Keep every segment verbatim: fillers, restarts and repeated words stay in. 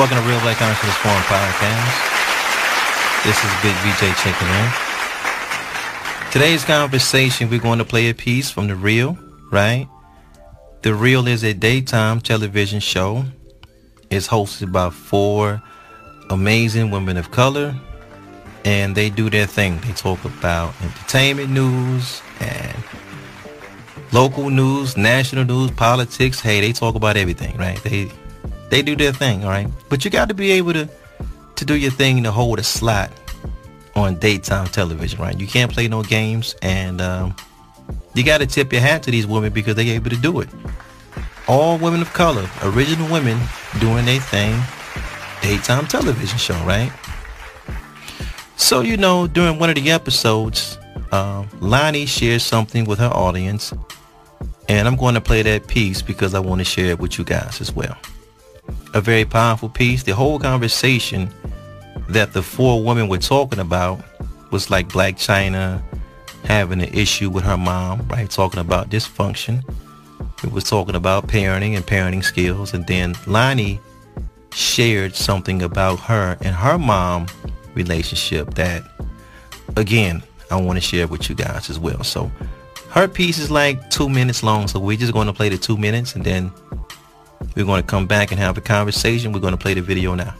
Welcome to Real Black Entrepreneurs Forum podcast. This is Big V J checking in. Today's conversation, we're going to play a piece from The Real, right? The Real is a daytime television show. It's hosted by four amazing women of color, and they do their thing. They talk about entertainment news and local news, national news, politics. Hey, they talk about everything, right? They they do their thing, all right? But you got to be able to, to do your thing to hold a slot on daytime television, right? You can't play no games, and um, you got to tip your hat to these women because they're able to do it. All women of color, original women doing their thing, daytime television show, right? So, you know, during one of the episodes, uh, Loni shares something with her audience, and I'm going to play that piece because I want to share it with you guys as well. A very powerful piece. The whole conversation that the four women were talking about was like Blac Chyna having an issue with her mom, right? Talking about dysfunction. It was talking about parenting and parenting skills. And then Loni shared something about her and her mom relationship that, again, I want to share with you guys as well. So her piece is like two minutes long. So we're just going to play the two minutes and then we're going to come back and have a conversation. We're going to play the video now.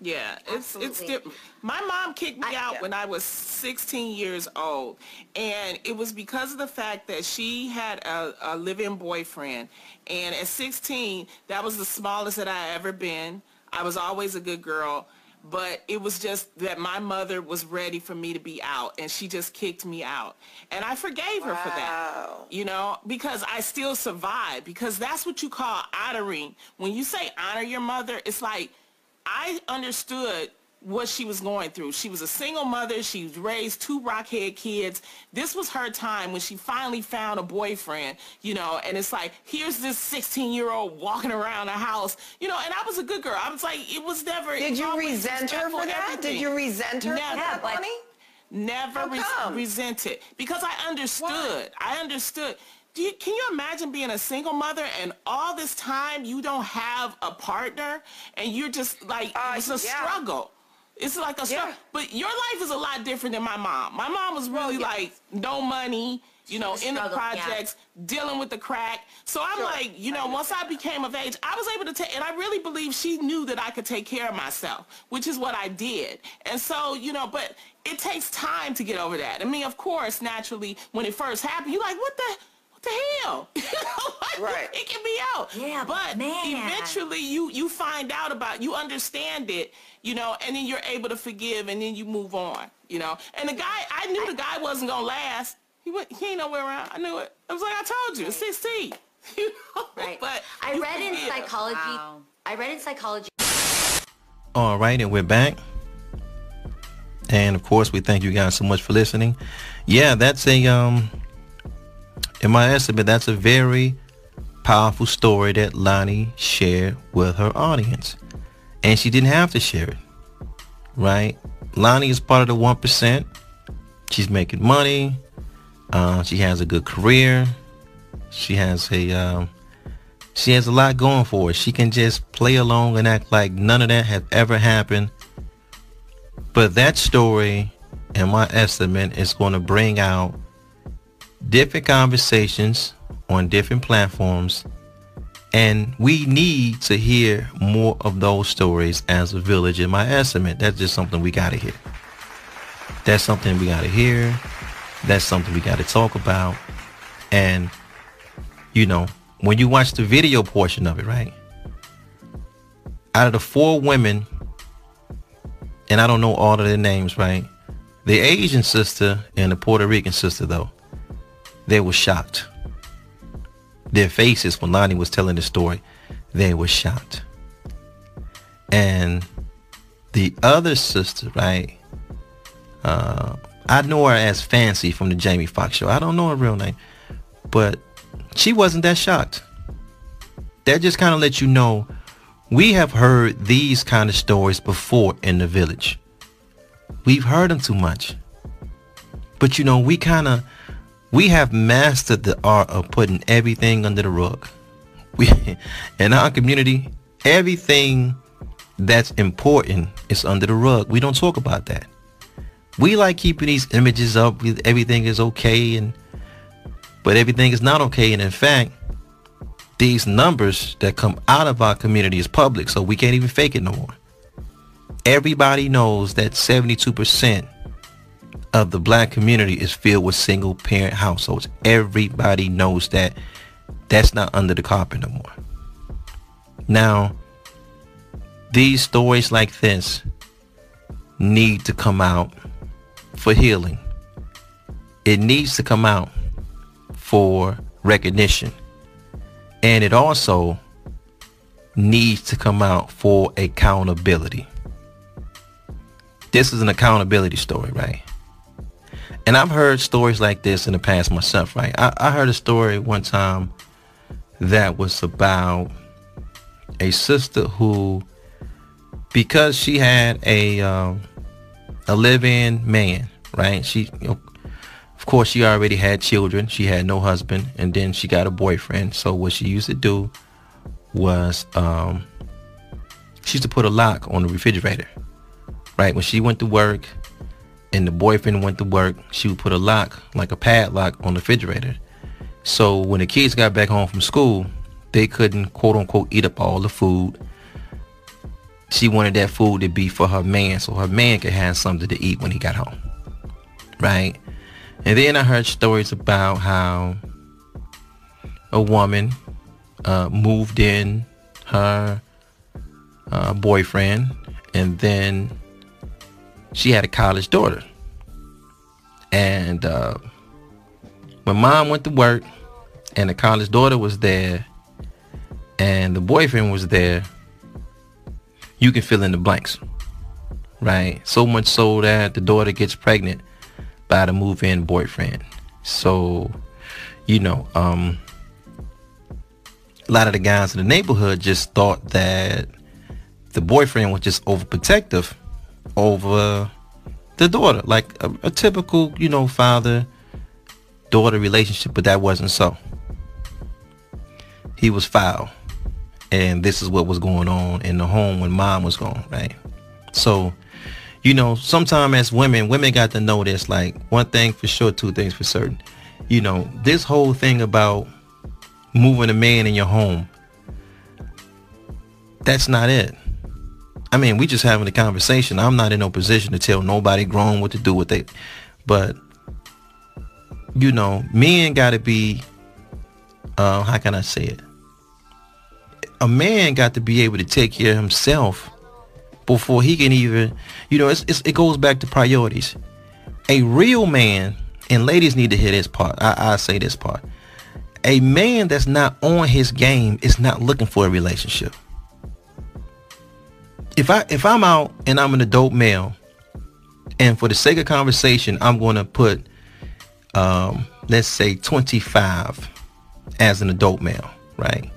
Yeah, it's it's different. My mom kicked me out when I was sixteen years old, and it was because of the fact that she had a, a live-in boyfriend. And at sixteen, that was the smallest that I ever been. I was always a good girl, but it was just that my mother was ready for me to be out, and she just kicked me out. And I forgave her wow. for that, you know, because I still survived, because that's what you call honoring. When you say honor your mother, it's like, I understood what she was going through. She was a single mother. She raised two rockhead kids. This was her time when she finally found a boyfriend, you know, and it's like, here's this sixteen-year-old walking around the house, you know, and I was a good girl. I was like, it was never... Did you resent her for that? Everything. Did you resent her Never. for that, like, honey? Never res- resent it because I understood. What? I understood. Do you, can you imagine being a single mother and all this time you don't have a partner and you're just like, uh, it's a yeah. struggle. It's like a struggle. Yeah. But your life is a lot different than my mom. My mom was really yeah. like no money, you know, in the projects, yeah. dealing with the crack. So I'm sure. like, you know, I once I became of age, I was able to take, and I really believe she knew that I could take care of myself, which is what I did. And so, you know, but it takes time to get over that. I mean, of course, naturally, when it first happened, you're like, what the the hell? Right. It can be out. Yeah, but man. eventually you you find out about, you understand it, you know, and then you're able to forgive and then you move on, you know. And the guy, I knew I, the guy wasn't going to last. He went, he ain't nowhere around. I knew it. I was like, I told you, right. sixteen. You know? Right. But I read in forgive. psychology. Wow. I read in psychology. All right, and we're back. And of course, we thank you guys so much for listening. Yeah, that's a um in my estimate, that's a very powerful story that Loni shared with her audience. And she didn't have to share it, right? Loni is part of the one percent. She's making money. Uh, she has a good career. She has a um, she has a lot going for her. She can just play along and act like none of that had ever happened. But that story, in my estimate, is going to bring out different conversations on different platforms, and we need to hear more of those stories as a village. In my estimate, that's just something we gotta hear. That's something we gotta hear. That's something we gotta talk about. And you know, when you watch the video portion of it, right? Out of the four women, and I don't know all of their names, right? The Asian sister and the Puerto Rican sister, though, they were shocked. Their faces when Loni was telling the story, they were shocked. And the other sister, right? Uh, I know her as Fancy from the Jamie Foxx show. I don't know her real name, but she wasn't that shocked. That just kind of lets you know we have heard these kind of stories before in the village. We've heard them too much. But you know, we kind of We have mastered the art of putting everything under the rug. We, in our community, everything that's important is under the rug. We don't talk about that. We like keeping these images up with everything is okay, and but everything is not okay. And in fact, these numbers that come out of our community is public, so we can't even fake it no more. Everybody knows that seventy-two percent of the black community is filled with single parent households. Everybody knows that. That's not under the carpet no more. Now, these stories like this need to come out for healing. It needs to come out for recognition. And it also needs to come out for accountability. This is an accountability story, right? And I've heard stories like this in the past myself, right? I, I heard a story one time that was about a sister who, because she had a um, a live-in man, right? She, you know, of course, she already had children. She had no husband, and then she got a boyfriend. So what she used to do was um, she used to put a lock on the refrigerator, right? When she went to work and the boyfriend went to work, she would put a lock, like a padlock, on the refrigerator. So when the kids got back home from school, they couldn't, quote unquote, eat up all the food. She wanted that food to be for her man, so her man could have something to eat when he got home, right? And then I heard stories about how a woman uh, moved in her uh, boyfriend, and then she had a college daughter. And uh, when mom went to work and the college daughter was there and the boyfriend was there, you can fill in the blanks, right? So much so that the daughter gets pregnant by the move-in boyfriend. So, you know, um, a lot of the guys in the neighborhood just thought that the boyfriend was just overprotective over the daughter, like a, a typical, you know, father-daughter relationship, but that wasn't so. He was foul. And this is what was going on in the home when mom was gone, right? So, you know, sometimes as women, women got to know this, like, one thing for sure, two things for certain. You know, this whole thing about moving a man in your home, that's not it. I mean, we just having a conversation. I'm not in no position to tell nobody grown what to do with it. But, you know, men got to be, uh, how can I say it? A man got to be able to take care of himself before he can even, you know, it's, it's, it goes back to priorities. A real man, and ladies need to hear this part, I, I say this part, a man that's not on his game is not looking for a relationship. If, I, if I'm out and I'm an adult male, and for the sake of conversation, I'm going to put, um, let's say twenty-five as an adult male, right?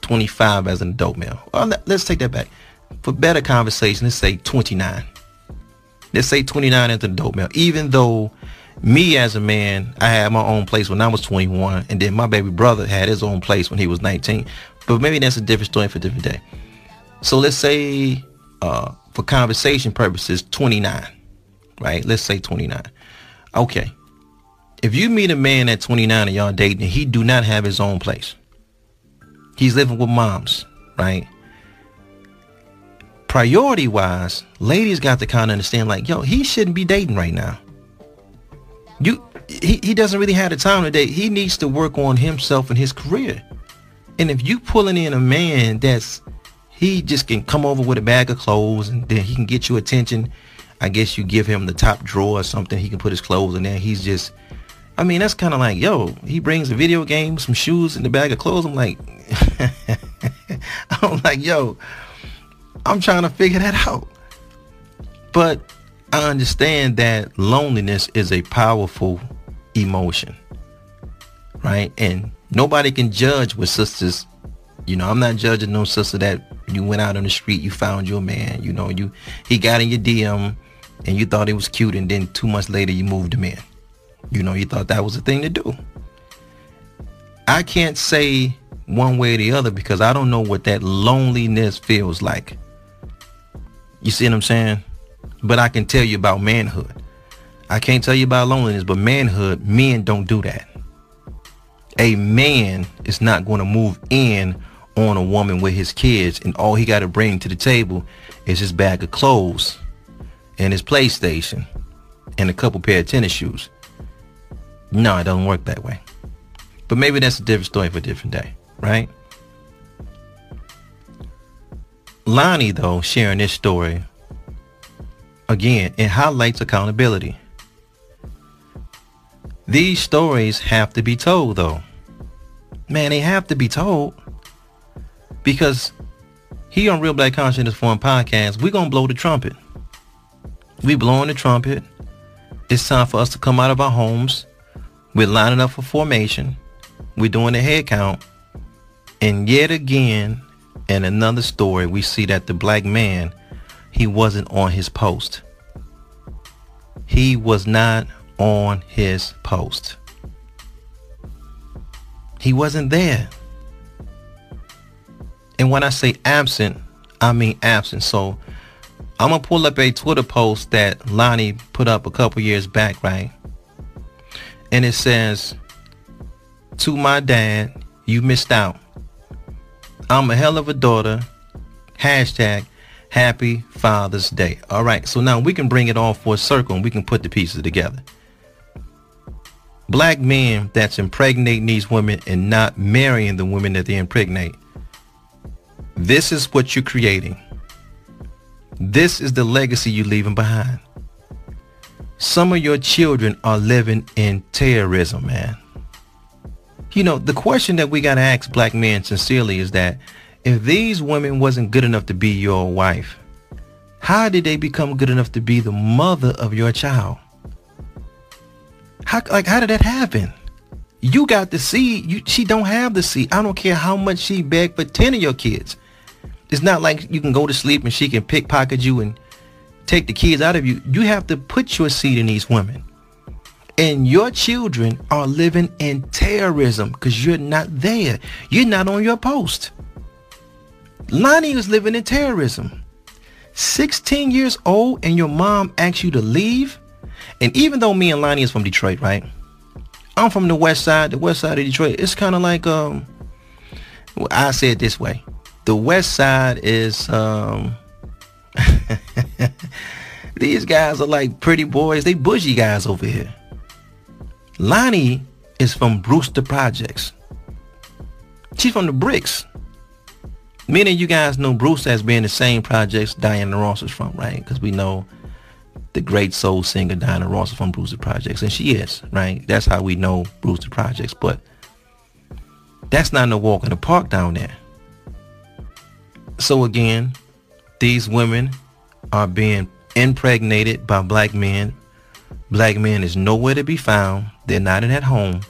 twenty-five as an adult male. Well, let's take that back. For better conversation, let's say twenty-nine. Let's say twenty-nine as an adult male. Even though me as a man, I had my own place when I was twenty-one, and then my baby brother had his own place when he was nineteen. But maybe that's a different story for a different day. So let's say, uh, for conversation purposes, twenty-nine, right? Let's say twenty-nine. Okay. If you meet a man at twenty-nine and y'all dating, and he do not have his own place, he's living with moms, right? Priority wise, ladies got to kind of understand, like, yo, he shouldn't be dating right now. You, he, he doesn't really have the time to date. He needs to work on himself and his career. And if you pulling in a man that's, he just can come over with a bag of clothes and then he can get your attention. I guess you give him the top drawer or something. He can put his clothes in there. He's just, I mean, that's kind of like, yo, he brings a video game, some shoes, and a bag of clothes. I'm like, I'm like, yo, I'm trying to figure that out. But I understand that loneliness is a powerful emotion, right? And nobody can judge with sisters. You know, I'm not judging no sister that you went out on the street, you found your man, you know, you he got in your D M and you thought it was cute, and then two months later you moved him in. You know, you thought that was the thing to do. I can't say one way or the other, because I don't know what that loneliness feels like. You see what I'm saying? But I can tell you about manhood. I can't tell you about loneliness, but manhood, men don't do that. A man is not going to move in on a woman with his kids, and all he got to bring to the table is his bag of clothes and his PlayStation and a couple pair of tennis shoes. No, it doesn't work that way. But maybe that's a different story for a different day, right? Loni, though, sharing this story, again, it highlights accountability. These stories have to be told, though. Man, they have to be told. Because here on Real Black Entrepreneurs Forum podcast, we're going to blow the trumpet. We blowing the trumpet. It's time for us to come out of our homes. We're lining up for formation. We're doing the head count. And yet again, in another story, we see that the black man, he wasn't on his post. He was not on his post. He wasn't there. And when I say absent, I mean absent. So I'm going to pull up a Twitter post that Loni put up a couple years back, right? And it says, "To my dad, you missed out. I'm a hell of a daughter. Hashtag Happy Father's Day." All right, so now we can bring it all full circle and we can put the pieces together. Black men that's impregnating these women and not marrying the women that they impregnate. This is what you're creating. This is the legacy you're leaving behind. Some of your children are living in terrorism, man. You know, the question that we got to ask black men sincerely is that if these women wasn't good enough to be your wife, how did they become good enough to be the mother of your child? How, like, how did that happen? You got the seed. You, she don't have the seed. I don't care how much she begged for ten of your kids. It's not like you can go to sleep and she can pickpocket you and take the kids out of you. You have to put your seed in these women, and your children are living in terrorism because you're not there. You're not on your post. Loni was living in terrorism. sixteen years old, and your mom asked you to leave. And even though me and Loni is from Detroit, right? I'm from the west side, the west side of Detroit. It's kind of like, um, well, I say it this way. The west side is, um, these guys are like pretty boys. They bougie guys over here. Loni is from Brewster Projects. She's from the bricks. Many of you guys know Brewster as being the same projects Diana Ross is from, right? Because we know the great soul singer Diana Ross is from Brewster Projects, and she is, right? That's how we know Brewster Projects. But that's not no walk in the park down there. So again, these women are being impregnated by black men. Black men is nowhere to be found. They're not in that home.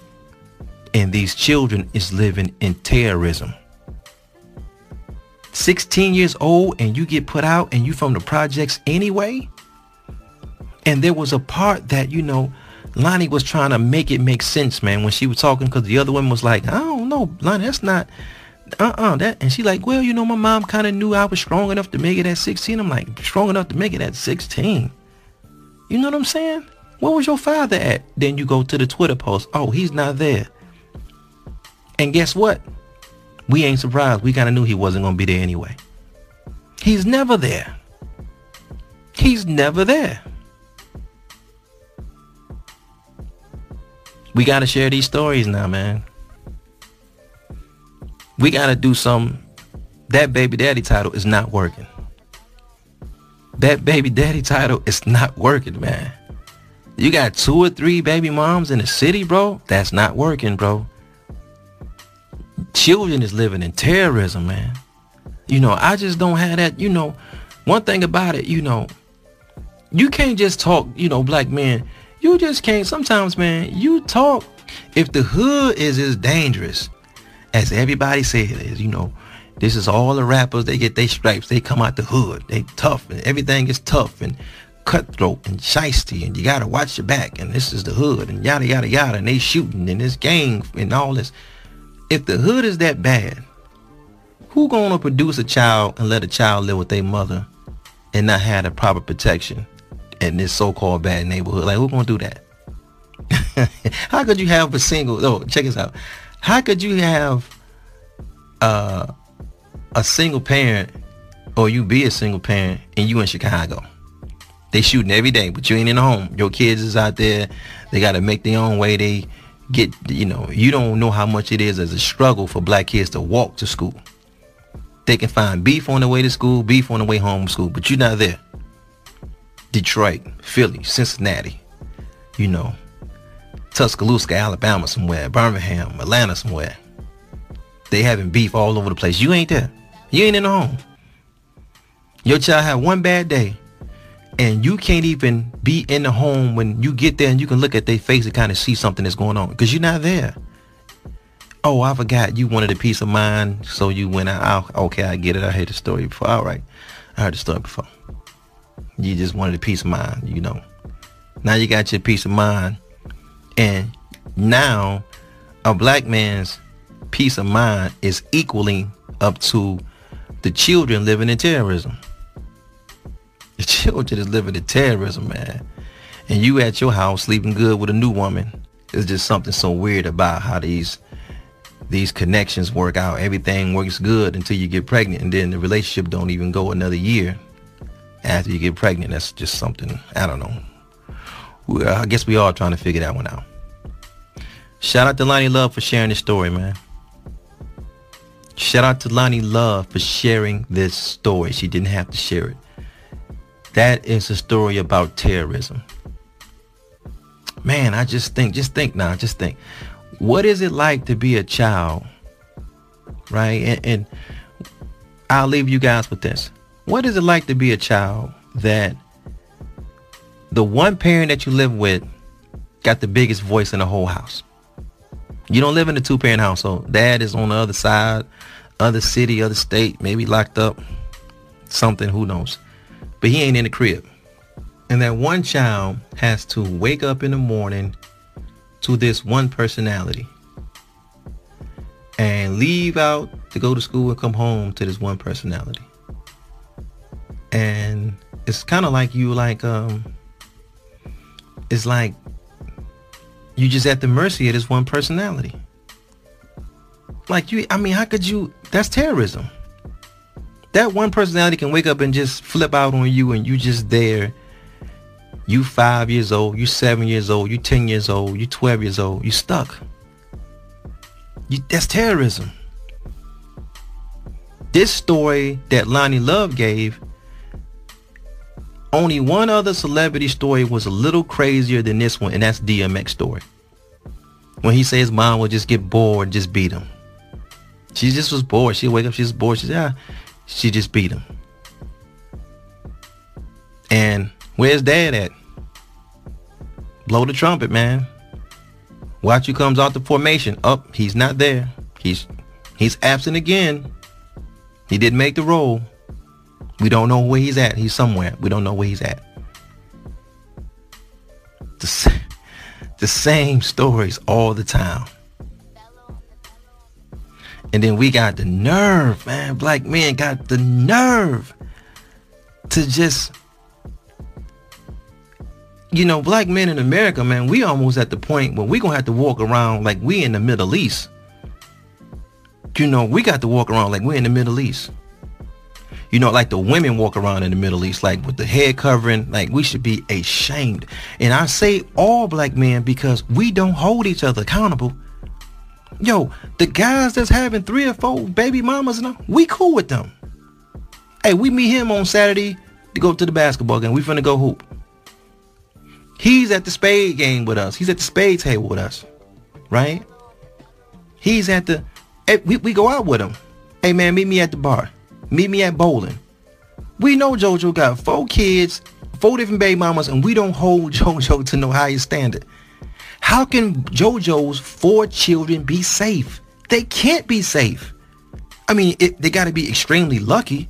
And these children is living in terrorism. sixteen years old, and you get put out, and you from the projects anyway. And there was a part that, you know, Loni was trying to make it make sense, man, when she was talking, because the other woman was like, I don't know, Loni, that's not uh-uh that. And she like, well, you know, my mom kind of knew I was strong enough to make it at sixteen. I'm like, strong enough to make it at sixteen? You know what I'm saying? Where was your father at? Then you go to the Twitter post. Oh, he's not there. And guess what? We ain't surprised. We kind of knew he wasn't going to be there anyway. He's never there. He's never there. We got to share these stories now, man. We got to do something. That baby daddy title is not working. That baby daddy title is not working, man. You got two or three baby moms in the city, bro. That's not working, bro. Children is living in terrorism, man. You know, I just don't have that. You know, one thing about it, you know, you can't just talk, you know, black men. You just can't. Sometimes, man, you talk. If the hood is as dangerous as everybody said it is, you know, this is all the rappers. They get their stripes. They come out the hood. They tough, and everything is tough and cutthroat and shisty, and you got to watch your back, and this is the hood, and yada, yada, yada, and they shooting, and this gang and all this. if the hood is that bad, who gonna produce a child and let a child live with their mother and not have the proper protection in this so-called bad neighborhood? Like, who gonna do that? How could you have a single, oh, check this out. How could you have uh, a single parent, or you be a single parent and you in Chicago? They shooting every day, but you ain't in the home. Your kids is out there. They got to make their own way. They get, you know, you don't know how much it is as a struggle for black kids to walk to school. They can find beef on the way to school, beef on the way home from school, but you're not there. Detroit, Philly, Cincinnati, you know, Tuscaloosa, Alabama somewhere, Birmingham, Atlanta somewhere. They having beef all over the place. You ain't there. You ain't in the home. Your child had one bad day, and you can't even be in the home when you get there, and you can look at their face and kind of see something that's going on because you're not there. Oh, I forgot you wanted a peace of mind, so you went out. Okay, I get it. I heard the story before. All right, I heard the story before. You just wanted a peace of mind, you know. Now you got your peace of mind, and now a black man's peace of mind is equaling up to the children living in terrorism. The children is living in terrorism, man. And you at your house sleeping good with a new woman. It's just something so weird about how these these connections work out. Everything works good until you get pregnant, and then the relationship don't even go another year after you get pregnant. That's just something, I don't know. We, I guess we all trying to figure that one out. Shout out to Loni Love for sharing this story, man. Shout out to Loni Love for sharing this story. She didn't have to share it. That is a story about terrorism. Man, I just think, just think now, just think. What is it like to be a child, right? And, and I'll leave you guys with this. What is it like to be a child that the one parent that you live with got the biggest voice in the whole house? You don't live in a two-parent household. Dad is on the other side, other city, other state, maybe locked up, something, who knows. But he ain't in the crib. And that one child has to wake up in the morning to this one personality and leave out to go to school and come home to this one personality. And it's kind of like you like, um, it's like, you just at the mercy of this one personality. Like you, I mean, how could you, that's terrorism. That one personality can wake up and just flip out on you, and you just there. You five years old, you seven years old, you ten years old, you twelve years old, you stuck. You, that's terrorism. This story that Loni Love gave, only one other celebrity story was a little crazier than this one, and that's D M X story. When he says mom would just get bored and just beat him. She just was bored. She'd wake up, she's bored. She said, ah, she just beat him. And where's dad at? Blow the trumpet, man. Watch who comes out the formation. Up, oh, he's not there. He's he's absent again. He didn't make the roll. We don't know where he's at. He's somewhere. We don't know where he's at. The, sa the same stories all the time. And then we got the nerve, man. Black men got the nerve to just, you know, black men in America, man, we almost at the point where we're going to have to walk around like we in the Middle East. You know, we got to walk around like we're in the Middle East. You know, like the women walk around in the Middle East, like with the head covering, like we should be ashamed. And I say all black men because we don't hold each other accountable. Yo, the guys that's having three or four baby mamas and all, we cool with them. Hey, we meet him on Saturday to go to the basketball game. We finna go hoop. He's at the spade game with us. He's at the spade table with us, right? He's at the, hey, we, we go out with him. Hey man, meet me at the bar. Meet me at bowling. We know JoJo got four kids, four different baby mamas, and we don't hold JoJo to no higher standard. How can JoJo's four children be safe? They can't be safe. I mean, it, they got to be extremely lucky.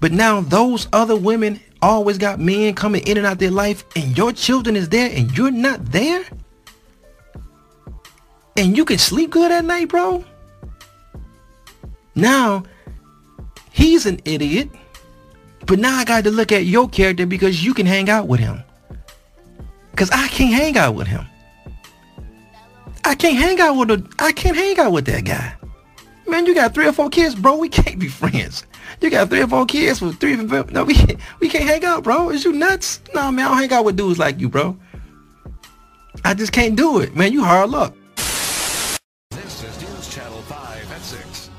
But now those other women always got men coming in and out their life, and your children is there, and you're not there? And you can sleep good at night, bro? Now he's an idiot, but now I got to look at your character because you can hang out with him. Because I can't hang out with him. I can't hang out with a, I can't hang out with that guy. Man, you got three or four kids, bro. We can't be friends. You got three or four kids with three. No, we can't, we can't hang out, bro. Is you nuts? Nah, man, I don't hang out with dudes like you, bro. I just can't do it, man. You hard luck. This is News Channel five at six.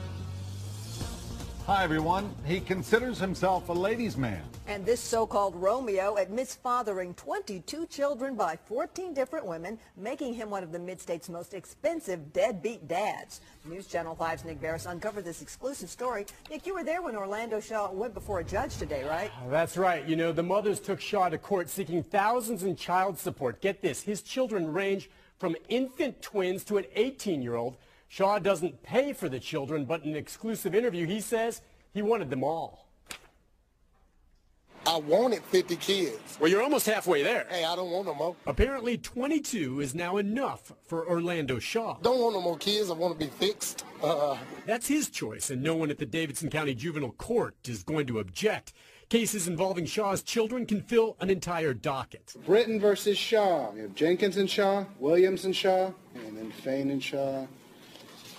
Hi, everyone. He considers himself a ladies' man. And this so-called Romeo admits fathering twenty-two children by fourteen different women, making him one of the mid-state's most expensive deadbeat dads. News Channel five's Nick Barris uncovered this exclusive story. Nick, you were there when Orlando Shaw went before a judge today, right? That's right. You know, the mothers took Shaw to court seeking thousands in child support. Get this, his children range from infant twins to an eighteen-year-old. Shaw doesn't pay for the children, but in an exclusive interview, he says he wanted them all. I wanted fifty kids. Well, you're almost halfway there. Hey, I don't want no more. Apparently, twenty-two is now enough for Orlando Shaw. Don't want no more kids. I want to be fixed. Uh... That's his choice, and no one at the Davidson County Juvenile Court is going to object. Cases involving Shaw's children can fill an entire docket. Britton versus Shaw. We have Jenkins and Shaw, Williams and Shaw, and then Fain and Shaw.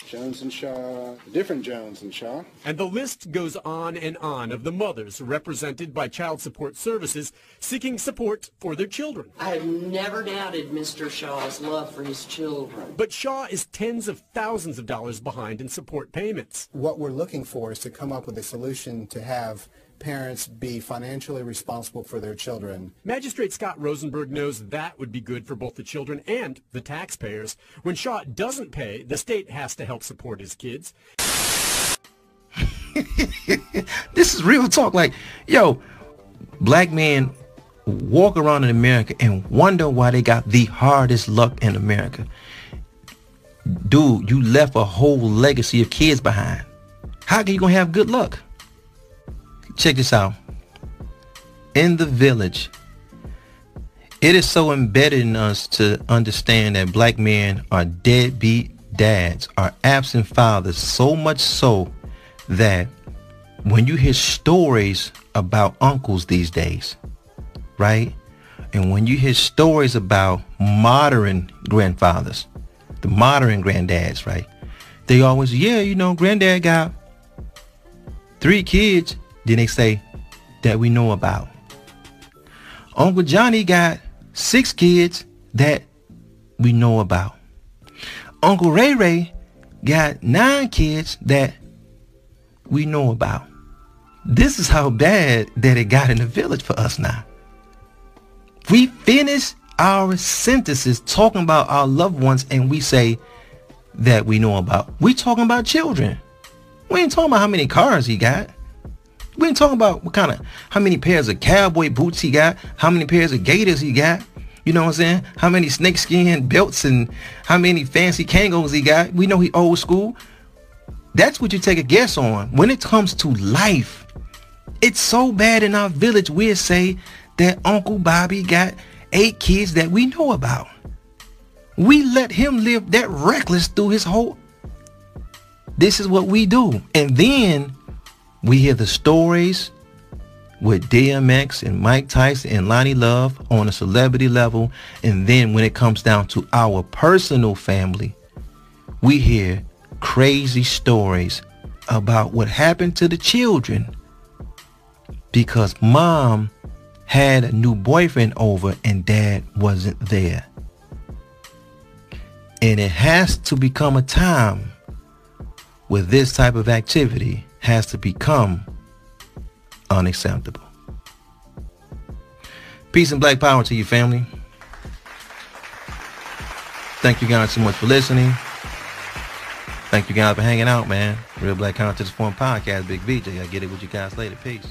Jones and Shaw, different Jones and Shaw. And the list goes on and on of the mothers represented by Child Support Services seeking support for their children. I have never doubted Mister Shaw's love for his children. But Shaw is tens of thousands of dollars behind in support payments. What we're looking for is to come up with a solution to have parents be financially responsible for their children. Magistrate Scott Rosenberg knows that would be good for both the children and the taxpayers. When Shaw doesn't pay, the state has to help support his kids. This is real talk. Like, yo, black men walk around in America and wonder why they got the hardest luck in America. Dude, you left a whole legacy of kids behind. How can you gonna have good luck? Check this out. In the village, it is so embedded in us to understand that black men are deadbeat dads, are absent fathers, so much so that when you hear stories about uncles these days, right? And when you hear stories about modern grandfathers, the modern granddads, right? They always, yeah, you know, granddad got three kids. Then they say that we know about. Uncle Johnny got six kids that we know about. Uncle Ray Ray got nine kids that we know about. This is how bad that it got in the village for us now. We finish our sentences talking about our loved ones and we say that we know about. We talking about children. We ain't talking about how many cars he got. We ain't talking about what kind of, how many pairs of cowboy boots he got, how many pairs of gaiters he got, you know what I'm saying? How many snakeskin belts and how many fancy Kangos he got. We know he old school. That's what you take a guess on. When it comes to life, it's so bad in our village, we'll say that Uncle Bobby got eight kids that we know about. We let him live that reckless through his whole, this is what we do. And then we hear the stories with D M X and Mike Tyson and Loni Love on a celebrity level. And then when it comes down to our personal family, we hear crazy stories about what happened to the children because mom had a new boyfriend over and dad wasn't there. And it has to become a time where this type of activity has to become unacceptable. Peace and black power to you, family. Thank you guys so much for listening. Thank you guys for hanging out, man. Real Black Entrepreneurs Forum podcast, Big V J. I get it with you guys later. Peace.